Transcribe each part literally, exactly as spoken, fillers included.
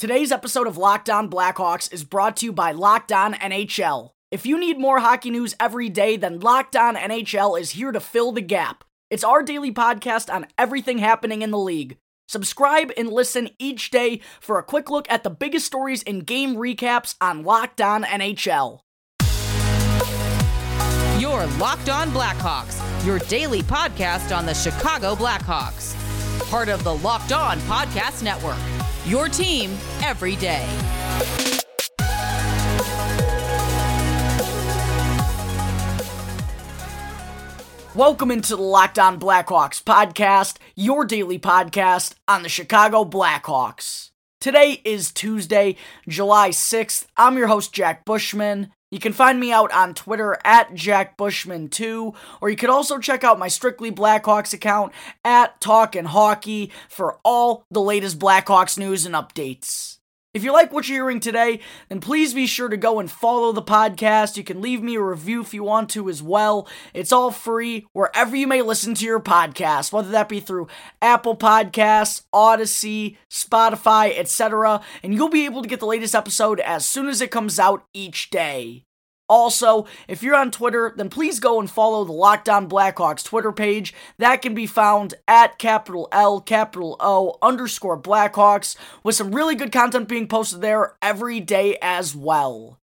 Today's episode of Locked On Blackhawks is brought to you by Locked On N H L. If you need more hockey news every day, then Locked On N H L is here to fill the gap. It's our daily podcast on everything happening in the league. Subscribe and listen each day for a quick look at the biggest stories and game recaps on Locked On N H L. Your Locked On Blackhawks, your daily podcast on the Chicago Blackhawks. Part of the Locked On Podcast Network. Your team every day. Welcome into the Locked On Blackhawks podcast, your daily podcast on the Chicago Blackhawks. Today is Tuesday, July sixth. I'm your host, Jack Bushman. You can find me out on Twitter at Jack Bushman two, or you can also check out my Strictly Blackhawks account at Talkin' Hockey for all the latest Blackhawks news and updates. If you like what you're hearing today, then please be sure to go and follow the podcast. You can leave me a review if you want to as well. It's all free wherever you may listen to your podcast, whether that be through Apple Podcasts, Odyssey, Spotify, et cetera. And you'll be able to get the latest episode as soon as it comes out each day. Also, if you're on Twitter, then please go and follow the Locked On Blackhawks Twitter page. That can be found at capital L, capital O, underscore Blackhawks, with some really good content being posted there every day as well.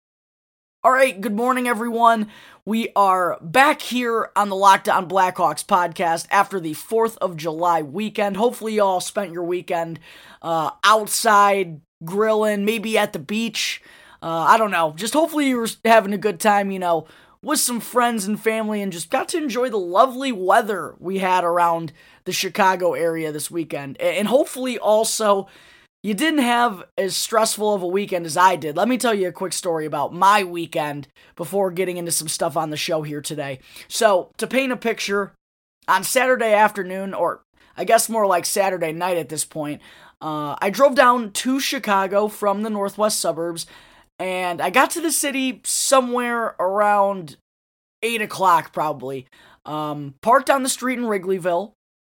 All right, good morning, everyone. We are back here on the Locked On Blackhawks podcast after the fourth of July weekend. Hopefully you all spent your weekend uh, outside, grilling, maybe at the beach. Uh, I don't know, just hopefully you were having a good time, you know, with some friends and family and just got to enjoy the lovely weather we had around the Chicago area this weekend. And hopefully also you didn't have as stressful of a weekend as I did. Let me tell you a quick story about my weekend before getting into some stuff on the show here today. So to paint a picture, on Saturday afternoon, or I guess more like Saturday night at this point, uh, I drove down to Chicago from the northwest suburbs. And I got to the city somewhere around eight o'clock probably. Um, parked on the street in Wrigleyville.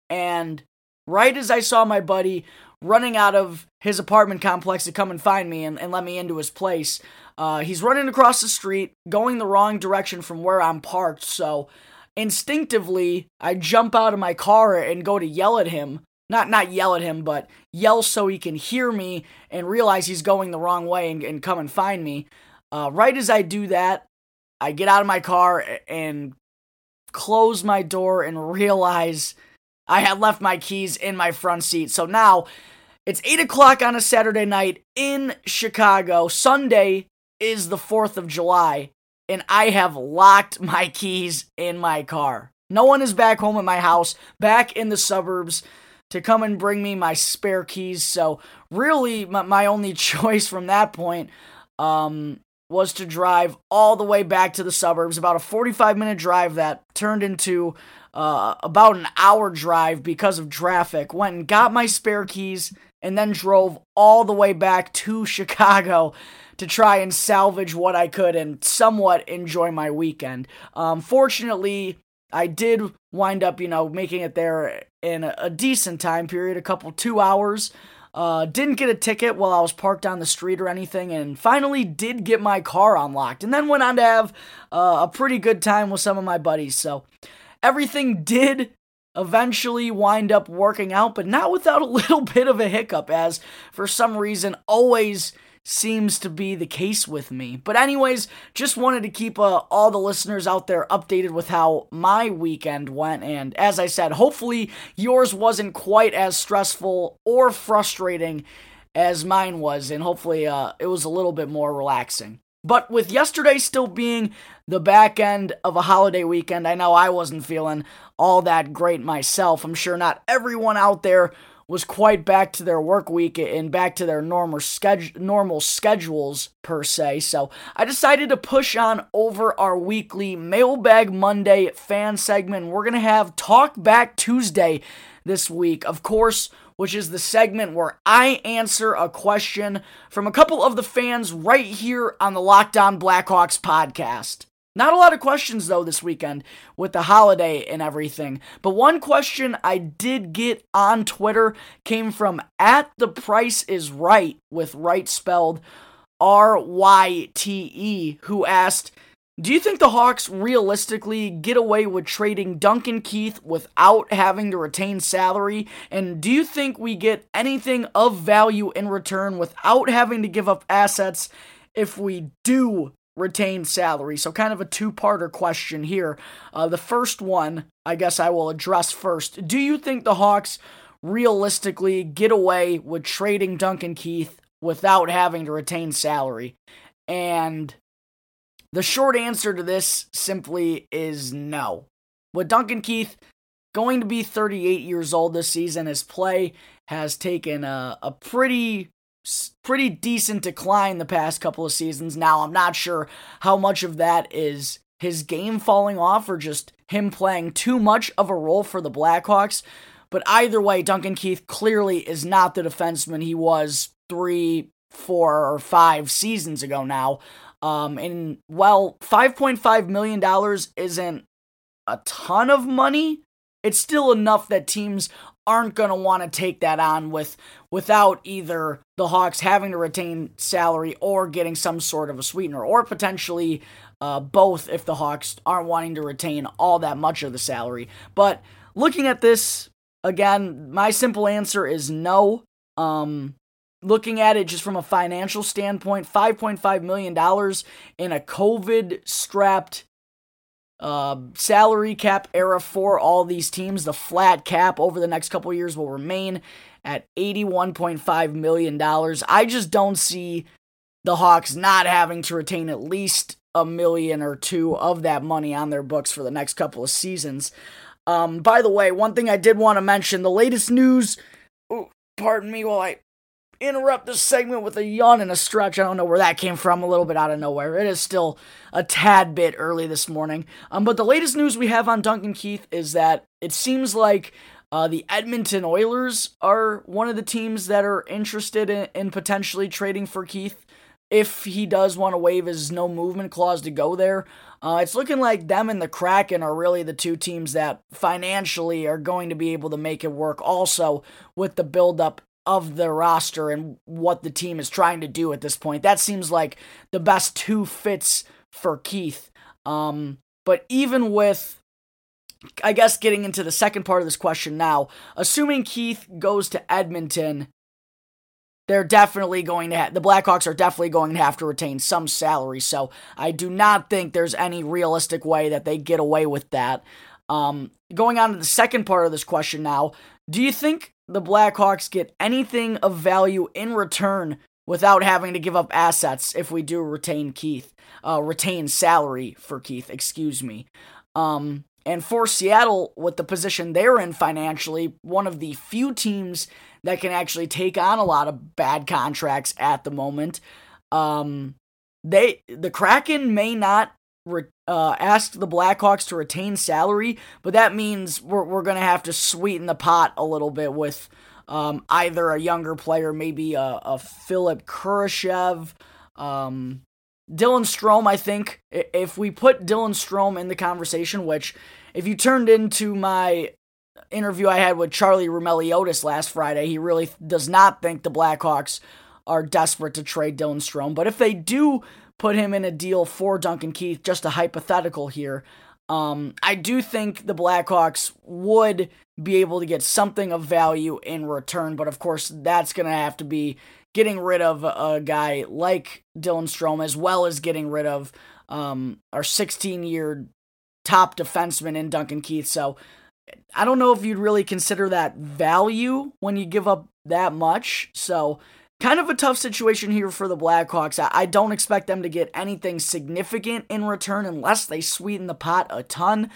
And right as I saw my buddy running out of his apartment complex to come and find me and, and let me into his place, uh, he's running across the street, going the wrong direction from where I'm parked. So instinctively, I jump out of my car and go to yell at him. Not not yell at him, but yell so he can hear me and realize he's going the wrong way and, and come and find me. Uh, right as I do that, I get out of my car and close my door and realize I had left my keys in my front seat. So now it's eight o'clock on a Saturday night in Chicago. Sunday is the fourth of July, and I have locked my keys in my car. No one is back home at my house, back in the suburbs, to come and bring me my spare keys. So really, my, my only choice from that point um, was to drive all the way back to the suburbs, about a forty-five minute drive that turned into uh, about an hour drive because of traffic. Went and got my spare keys, and then drove all the way back to Chicago to try and salvage what I could and somewhat enjoy my weekend. Um, fortunately, I did wind up, you know, making it there in a, a decent time period, a couple, two hours. Uh, didn't get a ticket while I was parked on the street or anything, and finally did get my car unlocked. And then went on to have uh, a pretty good time with some of my buddies. So everything did eventually wind up working out, but not without a little bit of a hiccup, as for some reason always seems to be the case with me. But anyways, just wanted to keep uh, all the listeners out there updated with how my weekend went. And as I said, hopefully yours wasn't quite as stressful or frustrating as mine was. And hopefully uh, it was a little bit more relaxing. But with yesterday still being the back end of a holiday weekend, I know I wasn't feeling all that great myself. I'm sure not everyone out there was quite back to their work week and back to their normal schedule, normal schedules per se. So I decided to push on over our weekly Mailbag Monday fan segment. We're going to have Talk Back Tuesday this week, of course, which is the segment where I answer a question from a couple of the fans right here on the Locked On Blackhawks podcast. Not a lot of questions, though, this weekend with the holiday and everything. But one question I did get on Twitter came from at the price is right, with right spelled R Y T E, who asked, do you think the Hawks realistically get away with trading Duncan Keith without having to retain salary? And do you think we get anything of value in return without having to give up assets if we do retain salary? So kind of a two-parter question here. Uh, the first one, I guess I will address first. Do you think the Hawks realistically get away with trading Duncan Keith without having to retain salary? And the short answer to this simply is no. With Duncan Keith going to be thirty-eight years old this season, his play has taken a, a pretty... pretty decent decline the past couple of seasons. Now, I'm not sure how much of that is his game falling off or just him playing too much of a role for the Blackhawks, but either way, Duncan Keith clearly is not the defenseman he was three, four, or five seasons ago now. Um, and while five point five million dollars isn't a ton of money, it's still enough that teams aren't going to want to take that on with without either the Hawks having to retain salary or getting some sort of a sweetener, or potentially uh, both if the Hawks aren't wanting to retain all that much of the salary. But looking at this, again, my simple answer is no. Um, looking at it just from a financial standpoint, five point five million dollars in a COVID-strapped Uh, salary cap era for all these teams. The flat cap over the next couple years will remain at eighty-one point five million dollars. I just don't see the Hawks not having to retain at least a million or two of that money on their books for the next couple of seasons. Um, by the way, one thing I did want to mention, the latest news, ooh, pardon me while I interrupt this segment with a yawn and a stretch. I don't know where that came from, a little bit out of nowhere. It is still a tad bit early this morning. Um, but the latest news we have on Duncan Keith is that it seems like uh, the Edmonton Oilers are one of the teams that are interested in, in potentially trading for Keith if he does want to waive his no movement clause to go there. Uh, it's looking like them and the Kraken are really the two teams that financially are going to be able to make it work, also with the buildup of the roster and what the team is trying to do at this point. That seems like the best two fits for Keith. Um, but even with, I guess, getting into the second part of this question now, assuming Keith goes to Edmonton, they're definitely going to ha- the Blackhawks are definitely going to have to retain some salary. So I do not think there's any realistic way that they get away with that. Um, going on to the second part of this question now, do you think the Blackhawks get anything of value in return without having to give up assets if we do retain Keith, uh, retain salary for Keith, excuse me. Um, and for Seattle, with the position they're in financially, one of the few teams that can actually take on a lot of bad contracts at the moment, um, they the Kraken may not Re, uh, asked the Blackhawks to retain salary, but that means we're we're going to have to sweeten the pot a little bit with um, either a younger player, maybe a, a Filip Kurashev, um, Dylan Strome, I think. If we put Dylan Strome in the conversation, which if you turned into my interview I had with Charlie Rumeliotis last Friday, he really does not think the Blackhawks are desperate to trade Dylan Strome, but if they do put him in a deal for Duncan Keith, just a hypothetical here, Um, I do think the Blackhawks would be able to get something of value in return, but of course that's going to have to be getting rid of a guy like Dylan Strome, as well as getting rid of um, our sixteen-year top defenseman in Duncan Keith. So I don't know if you'd really consider that value when you give up that much. So kind of a tough situation here for the Blackhawks. I don't expect them to get anything significant in return unless they sweeten the pot a ton.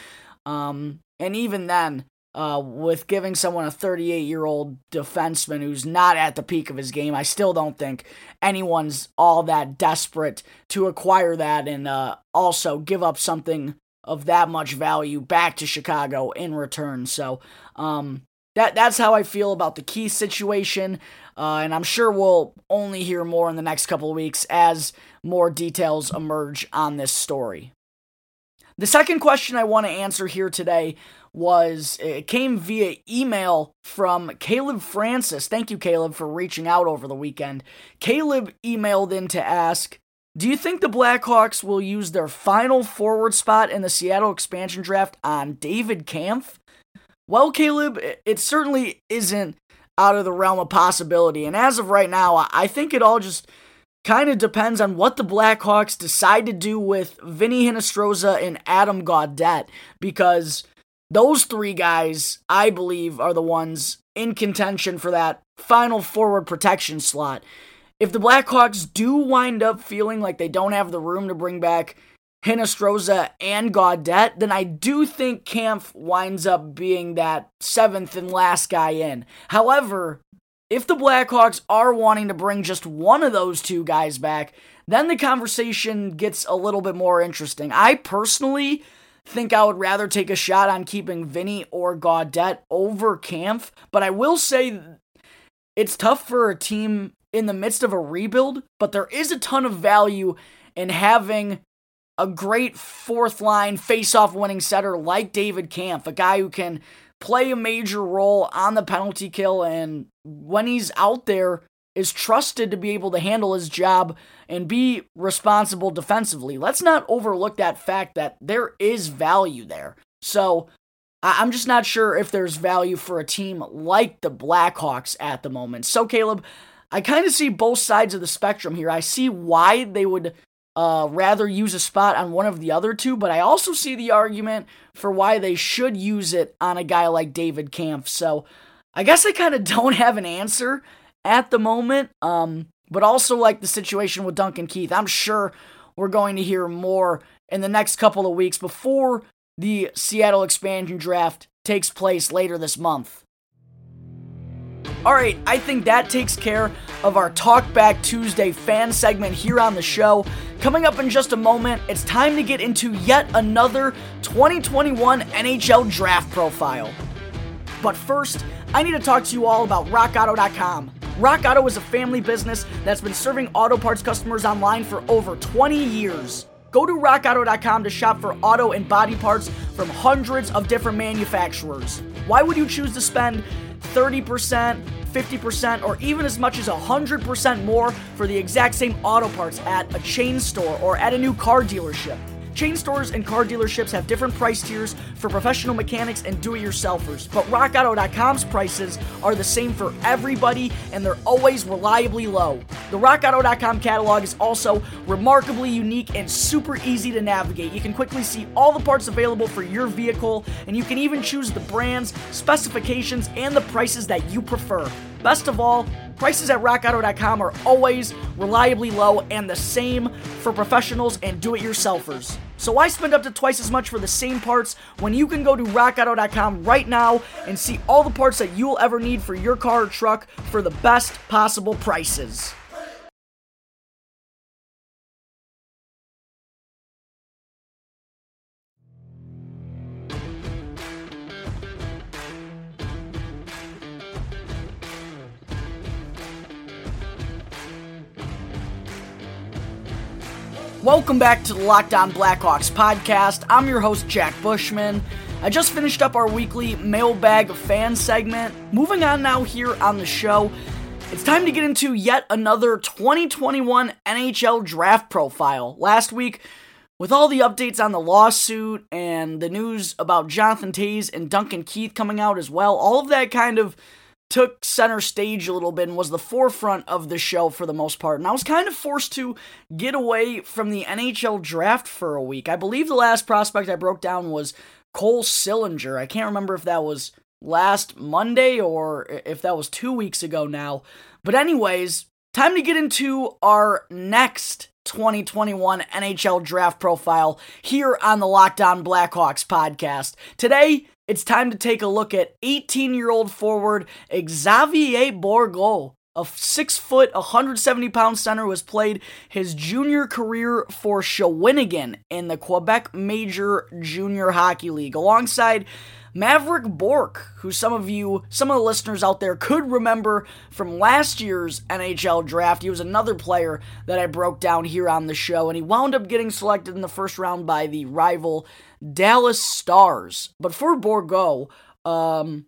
Um, and even then, uh, with giving someone a thirty-eight-year-old defenseman who's not at the peak of his game, I still don't think anyone's all that desperate to acquire that and uh, also give up something of that much value back to Chicago in return. So, um... That that's how I feel about the Keith situation, uh, and I'm sure we'll only hear more in the next couple of weeks as more details emerge on this story. The second question I want to answer here today was, it came via email from Caleb Francis. Thank you, Caleb, for reaching out over the weekend. Caleb emailed in to ask, do you think the Blackhawks will use their final forward spot in the Seattle expansion draft on David Kampf? Well, Caleb, it certainly isn't out of the realm of possibility. And as of right now, I think it all just kind of depends on what the Blackhawks decide to do with Vinny Hinostroza and Adam Gaudette, because those three guys, I believe, are the ones in contention for that final forward protection slot. If the Blackhawks do wind up feeling like they don't have the room to bring back Hinostroza and Gaudette, then I do think Kampf winds up being that seventh and last guy in. However, if the Blackhawks are wanting to bring just one of those two guys back, then the conversation gets a little bit more interesting. I personally think I would rather take a shot on keeping Vinny or Gaudette over Kampf, but I will say it's tough for a team in the midst of a rebuild, but there is a ton of value in having a great fourth line face-off winning setter like David Kampf, a guy who can play a major role on the penalty kill and when he's out there is trusted to be able to handle his job and be responsible defensively. Let's not overlook that fact that there is value there. So I'm just not sure if there's value for a team like the Blackhawks at the moment. So Caleb, I kind of see both sides of the spectrum here. I see why they would uh, rather use a spot on one of the other two, but I also see the argument for why they should use it on a guy like David Kampf. So I guess I kind of don't have an answer at the moment, um, but also like the situation with Duncan Keith, I'm sure we're going to hear more in the next couple of weeks before the Seattle expansion draft takes place later this month. Alright, I think that takes care of our Talk Back Tuesday fan segment here on the show. Coming up in just a moment, it's time to get into yet another twenty twenty-one N H L draft profile. But first, I need to talk to you all about rock auto dot com. Rock Auto is a family business that's been serving auto parts customers online for over twenty years. Go to rock auto dot com to shop for auto and body parts from hundreds of different manufacturers. Why would you choose to spend thirty percent, fifty percent, or even as much as one hundred percent more for the exact same auto parts at a chain store or at a new car dealership? Chain stores and car dealerships have different price tiers for professional mechanics and do-it-yourselfers, but rock auto dot com's prices are the same for everybody, and they're always reliably low. The rock auto dot com catalog is also remarkably unique and super easy to navigate. You can quickly see all the parts available for your vehicle, and you can even choose the brands, specifications, and the prices that you prefer. Best of all, prices at rock auto dot com are always reliably low and the same for professionals and do-it-yourselfers. So why spend up to twice as much for the same parts when you can go to rock auto dot com right now and see all the parts that you'll ever need for your car or truck for the best possible prices? Welcome back to the Locked On Blackhawks podcast. I'm your host, Jack Bushman. I just finished up our weekly mailbag fan segment. Moving on now here on the show, it's time to get into yet another twenty twenty-one N H L draft profile. Last week, with all the updates on the lawsuit and the news about Jonathan Toews and Duncan Keith coming out as well, all of that kind of took center stage a little bit and was the forefront of the show for the most part. And I was kind of forced to get away from the N H L draft for a week. I believe the last prospect I broke down was Cole Sillinger. I can't remember if that was last Monday or if that was two weeks ago now. But anyways, time to get into our next twenty twenty-one N H L draft profile here on the Locked On Blackhawks podcast. Today, it's time to take a look at eighteen-year-old forward Xavier Bourgault. a six-foot, one hundred seventy pound center who has played his junior career for Shawinigan in the Quebec Major Junior Hockey League, alongside Maverick Bork, who some of you, some of the listeners out there could remember from last year's N H L draft. He was another player that I broke down here on the show, and he wound up getting selected in the first round by the rival Dallas Stars. But for Bourgault, um,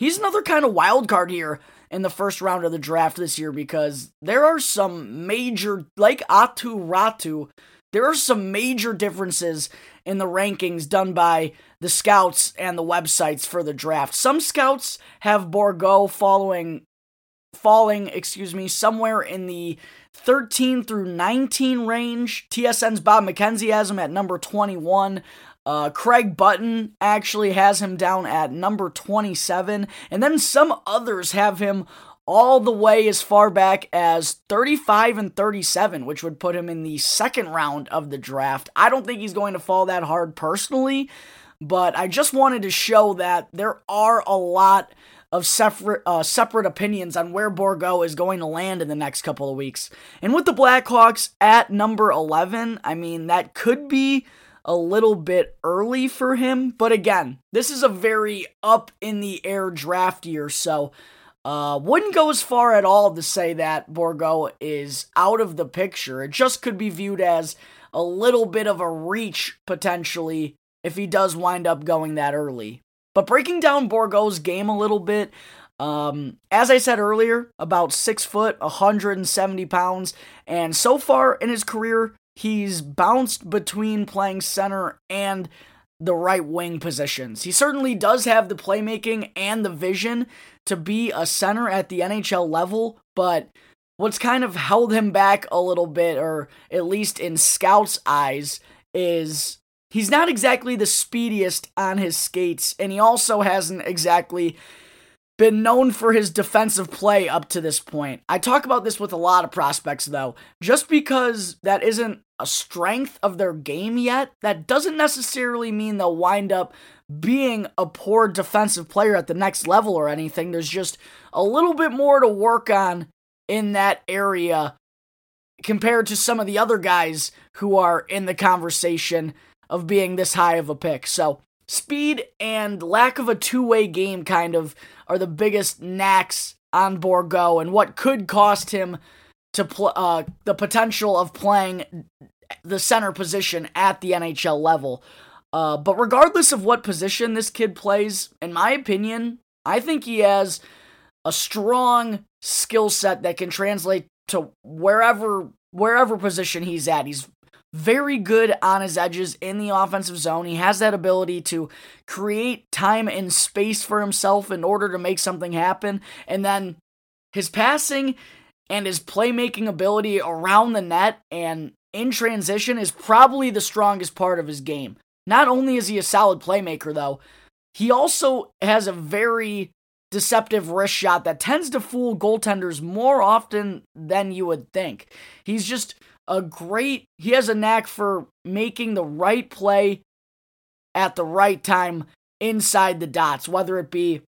he's another kind of wild card here in the first round of the draft this year, because there are some major, like Atu Ratu, there are some major differences in the rankings done by the scouts and the websites for the draft. Some scouts have Bourgault following, falling, excuse me, somewhere in the thirteen through nineteen range. T S N's Bob McKenzie has him at number twenty-one. Uh, Craig Button actually has him down at number twenty-seven. And then some others have him all the way as far back as thirty-five and thirty-seven, which would put him in the second round of the draft. I don't think he's going to fall that hard personally, but I just wanted to show that there are a lot of separate, uh, separate opinions on where Bourgault is going to land in the next couple of weeks. And with the Blackhawks at number eleven, I mean, that could be a little bit early for him, but again, this is a very up-in-the-air draft year, so Uh, wouldn't go as far at all to say that Bourgault is out of the picture. It just could be viewed as a little bit of a reach, potentially, if he does wind up going that early. But breaking down Bourgault's game a little bit, um, as I said earlier, about six foot, one hundred seventy pounds, and so far in his career, he's bounced between playing center and the right wing positions. He certainly does have the playmaking and the vision to be a center at the N H L level, but what's kind of held him back a little bit, or at least in scouts' eyes, is he's not exactly the speediest on his skates, and he also hasn't exactly been known for his defensive play up to this point. I talk about this with a lot of prospects, though. Just because that isn't a strength of their game yet, that doesn't necessarily mean they'll wind up being a poor defensive player at the next level or anything. There's just a little bit more to work on in that area compared to some of the other guys who are in the conversation of being this high of a pick. So speed and lack of a two-way game kind of are the biggest knacks on Bourgault and what could cost him to pl- uh, the potential of playing the center position at the N H L level. Uh, but regardless of what position this kid plays, in my opinion, I think he has a strong skill set that can translate to wherever wherever position he's at. He's very good on his edges in the offensive zone. He has that ability to create time and space for himself in order to make something happen. And then his passing and his playmaking ability around the net and in transition is probably the strongest part of his game. Not only is he a solid playmaker, though, he also has a very deceptive wrist shot that tends to fool goaltenders more often than you would think. He's just a great, he has a knack for making the right play at the right time inside the dots, whether it be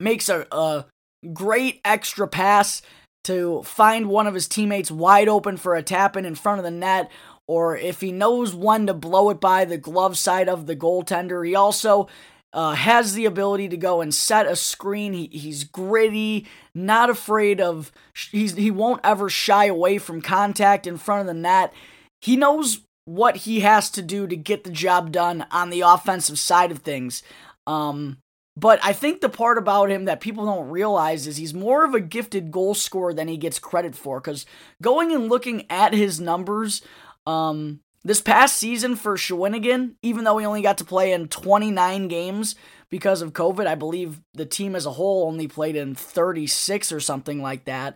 makes a, a great extra pass to find one of his teammates wide open for a tap-in in front of the net, or if he knows when to blow it by the glove side of the goaltender. He also uh, has the ability to go and set a screen. He, he's gritty, not afraid of, he's, he won't ever shy away from contact in front of the net. He knows what he has to do to get the job done on the offensive side of things. Um... But I think the part about him that people don't realize is he's more of a gifted goal scorer than he gets credit for. Because going and looking at his numbers, um, this past season for Shawinigan, even though he only got to play in twenty-nine games because of COVID, I believe the team as a whole only played in thirty-six or something like that.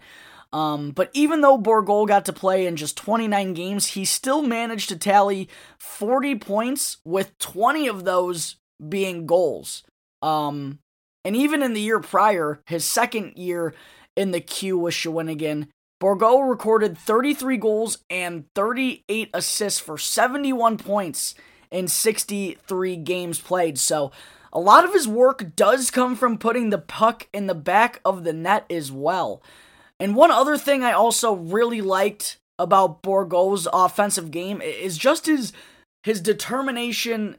Um, but even though Bourgault got to play in just twenty-nine games, he still managed to tally forty points, with twenty of those being goals. Um, and even in the year prior, his second year in the queue with Shawinigan, Bourgault recorded thirty-three goals and thirty-eight assists for seventy-one points in sixty-three games played. So a lot of his work does come from putting the puck in the back of the net as well. And one other thing I also really liked about Bourgault's offensive game is just his his determination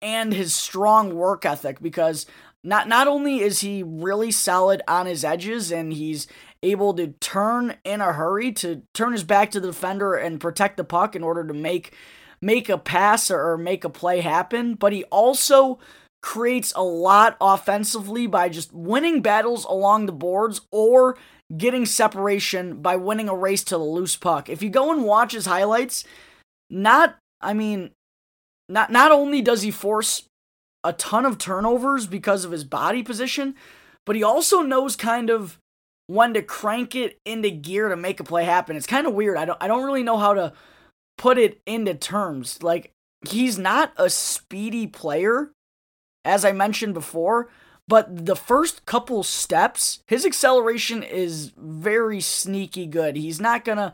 and his strong work ethic, because not not only is he really solid on his edges and he's able to turn in a hurry, to turn his back to the defender and protect the puck in order to make make a pass or make a play happen, but he also creates a lot offensively by just winning battles along the boards or getting separation by winning a race to the loose puck. If you go and watch his highlights, not, I mean, not not only does he force a ton of turnovers because of his body position, but he also knows kind of when to crank it into gear to make a play happen. It's kind of weird. I don't I don't really know how to put it into terms. Like, he's not a speedy player, as I mentioned before, but the first couple steps, his acceleration is very sneaky good. He's not going to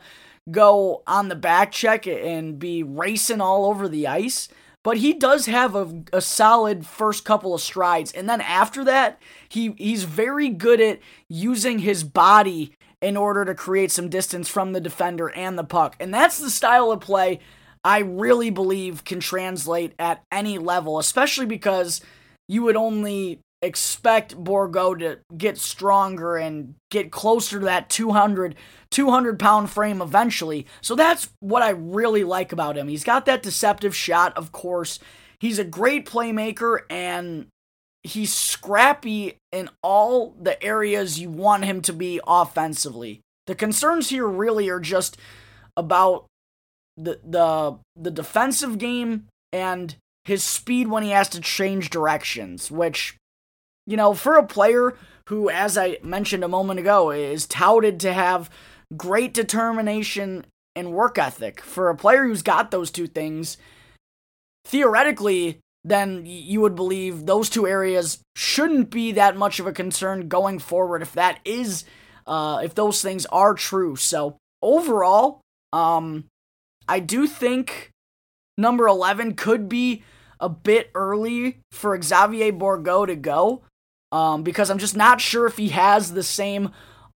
go on the back check and be racing all over the ice, but he does have a, a solid first couple of strides. And then after that, he he's very good at using his body in order to create some distance from the defender and the puck. And that's the style of play I really believe can translate at any level, especially because you would only expect Bourgault to get stronger and get closer to that two hundred, two hundred pound frame eventually. So that's what I really like about him. He's got that deceptive shot, of course. He's a great playmaker, and he's scrappy in all the areas you want him to be offensively. The concerns here really are just about the the the defensive game and his speed when he has to change directions, which, you know, for a player who, as I mentioned a moment ago, is touted to have great determination and work ethic, for a player who's got those two things, theoretically, then you would believe those two areas shouldn't be that much of a concern going forward if that is, uh, if those things are true. So overall, um, I do think number eleven could be a bit early for Xavier Bourgault to go, um, because I'm just not sure if he has the same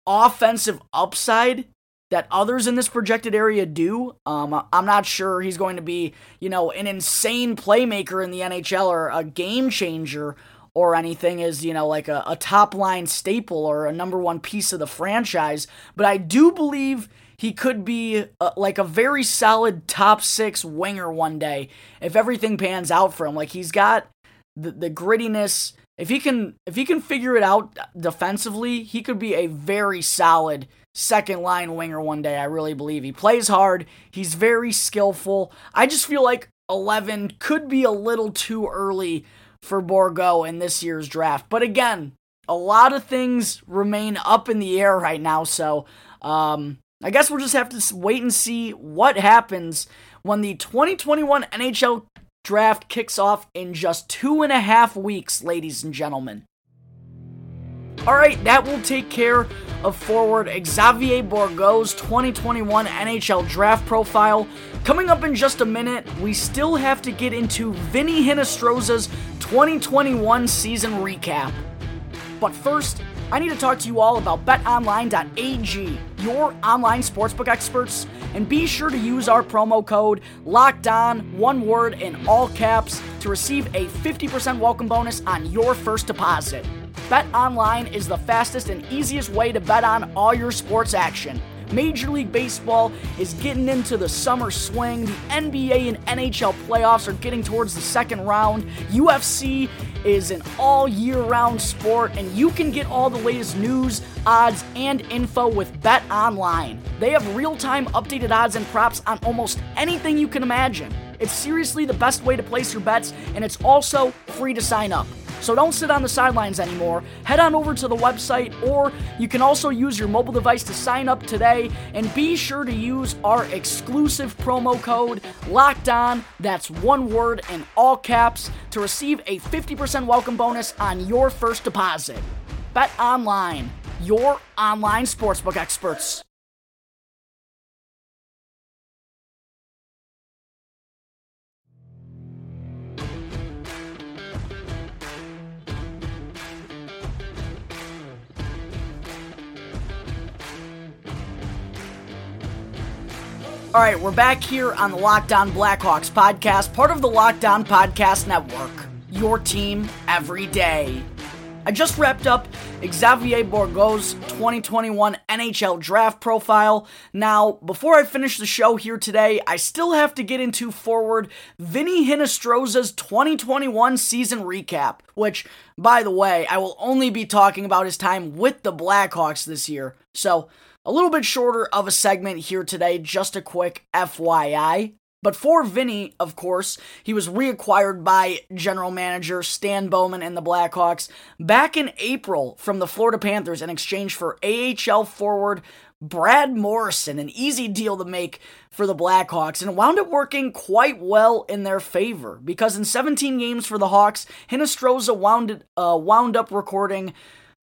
offensive upside that others in this projected area do. Um, I'm not sure he's going to be, you know, an insane playmaker in the N H L or a game changer or anything as, you know, like a, a top line staple or a number one piece of the franchise. But I do believe he could be uh, like a very solid top six winger one day if everything pans out for him. Like, he's got the, the grittiness. If he can, if he can figure it out defensively, he could be a very solid second line winger one day. I really believe he plays hard. He's very skillful. I just feel like eleven could be a little too early for Bourgault in this year's draft. But again, a lot of things remain up in the air right now. So, um, I guess we'll just have to wait and see what happens when the twenty twenty-one N H L draft kicks off in just two and a half weeks, ladies and gentlemen. All right, that will take care of forward Xavier Bourgault's twenty twenty-one N H L draft profile. Coming up in just a minute, we still have to get into Vinny Hinostroza's twenty twenty-one season recap. But first, I need to talk to you all about bet online dot a g, your online sportsbook experts, and be sure to use our promo code LOCKEDON, one word in all caps, to receive a fifty percent welcome bonus on your first deposit. BetOnline is the fastest and easiest way to bet on all your sports action. Major League Baseball is getting into the summer swing. The N B A and N H L playoffs are getting towards the second round. U F C is an all-year-round sport, and you can get all the latest news, odds, and info with BetOnline. They have real-time updated odds and props on almost anything you can imagine. It's seriously the best way to place your bets, and it's also free to sign up. So don't sit on the sidelines anymore. Head on over to the website, or you can also use your mobile device to sign up today. And be sure to use our exclusive promo code LOCKEDON, that's one word in all caps, to receive a fifty percent welcome bonus on your first deposit. Bet Online, your online sportsbook experts. All right, we're back here on the Locked On Blackhawks podcast, part of the Locked On Podcast Network, your team every day. I just wrapped up Xavier Bourgault's twenty twenty-one N H L draft profile. Now, before I finish the show here today, I still have to get into forward Vinny Hinostroza's twenty twenty-one season recap, which, by the way, I will only be talking about his time with the Blackhawks this year. So, a little bit shorter of a segment here today, just a quick F Y I. But for Vinny, of course, he was reacquired by general manager Stan Bowman and the Blackhawks back in April from the Florida Panthers in exchange for A H L forward Brad Morrison, an easy deal to make for the Blackhawks, and it wound up working quite well in their favor because in seventeen games for the Hawks, Hinostroza wound, uh, wound up recording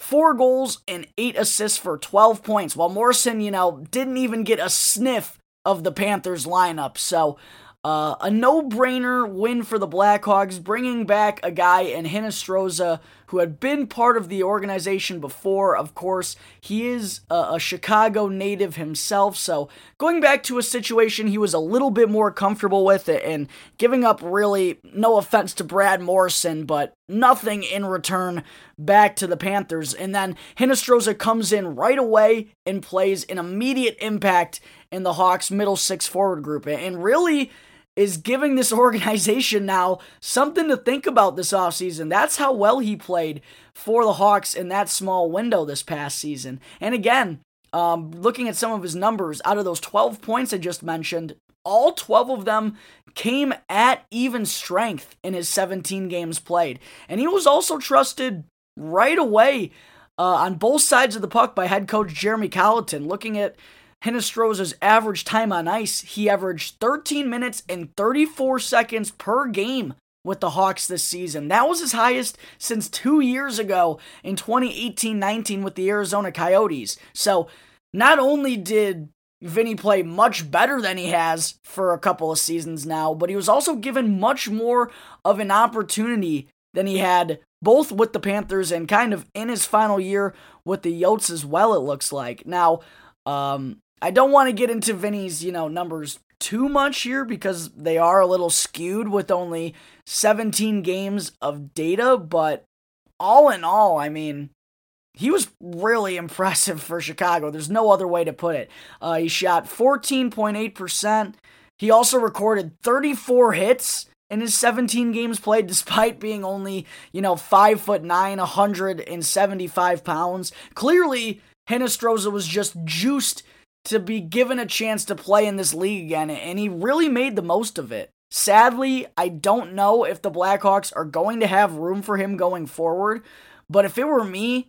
four goals and eight assists for twelve points, while Morrison, you know, didn't even get a sniff of the Panthers lineup. So uh, a no-brainer win for the Blackhawks, bringing back a guy in Hinostroza who had been part of the organization before. Of course, he is a, a Chicago native himself, so going back to a situation he was a little bit more comfortable with it and giving up really, no offense to Brad Morrison, but nothing in return back to the Panthers. And then Hinostroza comes in right away and plays an immediate impact in the Hawks' middle six forward group, and really is giving this organization now something to think about this offseason. That's how well he played for the Hawks in that small window this past season. And again, um, looking at some of his numbers, out of those twelve points I just mentioned, all twelve of them came at even strength in his seventeen games played. And he was also trusted right away uh, on both sides of the puck by head coach Jeremy Colleton. Looking at Hinostroza's average time on ice, he averaged thirteen minutes and thirty-four seconds per game with the Hawks this season. That was his highest since two years ago in twenty eighteen nineteen with the Arizona Coyotes. So not only did Vinny play much better than he has for a couple of seasons now, but he was also given much more of an opportunity than he had both with the Panthers and kind of in his final year with the Yotes as well, it looks like. Now, um... I don't want to get into Vinny's, you know, numbers too much here because they are a little skewed with only seventeen games of data, but all in all, I mean, he was really impressive for Chicago. There's no other way to put it. Uh, he shot fourteen point eight percent. He also recorded thirty-four hits in his seventeen games played, despite being only, you know, five foot nine, one hundred seventy-five pounds. Clearly, Hinostroza was just juiced to be given a chance to play in this league again, and he really made the most of it. Sadly, I don't know if the Blackhawks are going to have room for him going forward, but if it were me,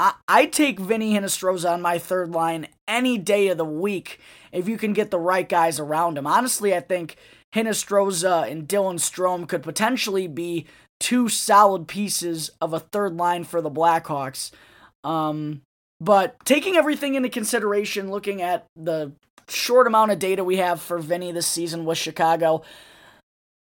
I- I'd take Vinny Hinostroza on my third line any day of the week if you can get the right guys around him. Honestly, I think Hinostroza and Dylan Strome could potentially be two solid pieces of a third line for the Blackhawks. Um... But taking everything into consideration, looking at the short amount of data we have for Vinny this season with Chicago,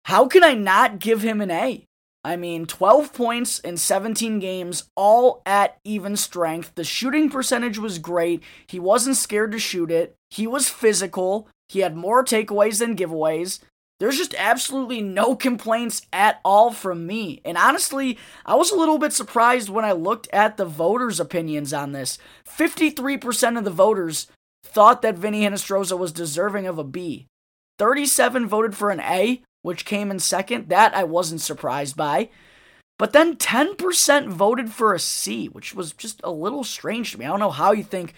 how can I not give him an A? I mean, twelve points in seventeen games, all at even strength. The shooting percentage was great. He wasn't scared to shoot it. He was physical. He had more takeaways than giveaways. There's just absolutely no complaints at all from me. And honestly, I was a little bit surprised when I looked at the voters' opinions on this. fifty-three percent of the voters thought that Vinny Hinostroza was deserving of a B. thirty-seven voted for an A, which came in second. That I wasn't surprised by. But then ten percent voted for a C, which was just a little strange to me. I don't know how you think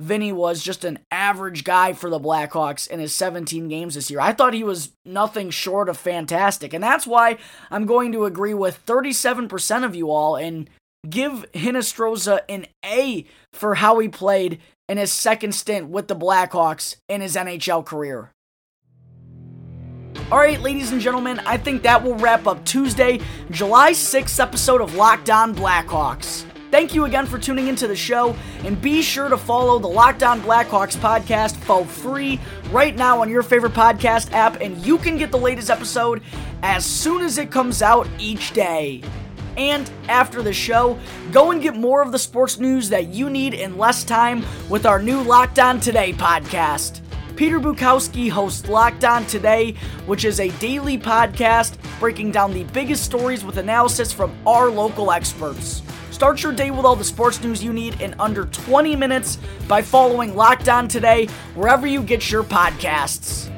Vinny was just an average guy for the Blackhawks in his seventeen games this year. I thought he was nothing short of fantastic, and that's why I'm going to agree with thirty-seven percent of you all and give Hinostroza an A for how he played in his second stint with the Blackhawks in his N H L career. All right, ladies and gentlemen, I think that will wrap up Tuesday, July sixth episode of Locked On Blackhawks. Thank you again for tuning into the show, and be sure to follow the Locked On Blackhawks podcast for free right now on your favorite podcast app, and you can get the latest episode as soon as it comes out each day. And after the show, go and get more of the sports news that you need in less time with our new Locked On Today podcast. Peter Bukowski hosts Locked On Today, which is a daily podcast breaking down the biggest stories with analysis from our local experts. Start your day with all the sports news you need in under twenty minutes by following Locked On Today wherever you get your podcasts.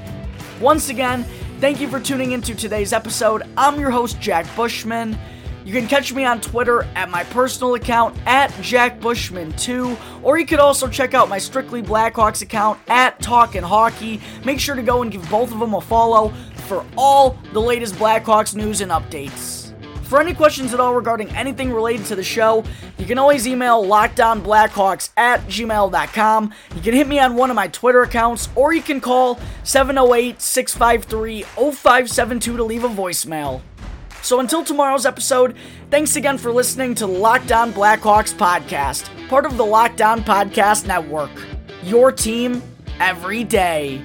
Once again, thank you for tuning into today's episode. I'm your host, Jack Bushman. You can catch me on Twitter at my personal account, at Jack Bushman two, or you could also check out my Strictly Blackhawks account, at Talkin' Hockey. Make sure to go and give both of them a follow for all the latest Blackhawks news and updates. For any questions at all regarding anything related to the show, you can always email LockedOnBlackhawks at gmail dot com. You can hit me on one of my Twitter accounts, or you can call seven oh eight, six five three, oh five seven two to leave a voicemail. So until tomorrow's episode, thanks again for listening to the Locked On Blackhawks podcast, part of the Locked On Podcast Network. Your team every day.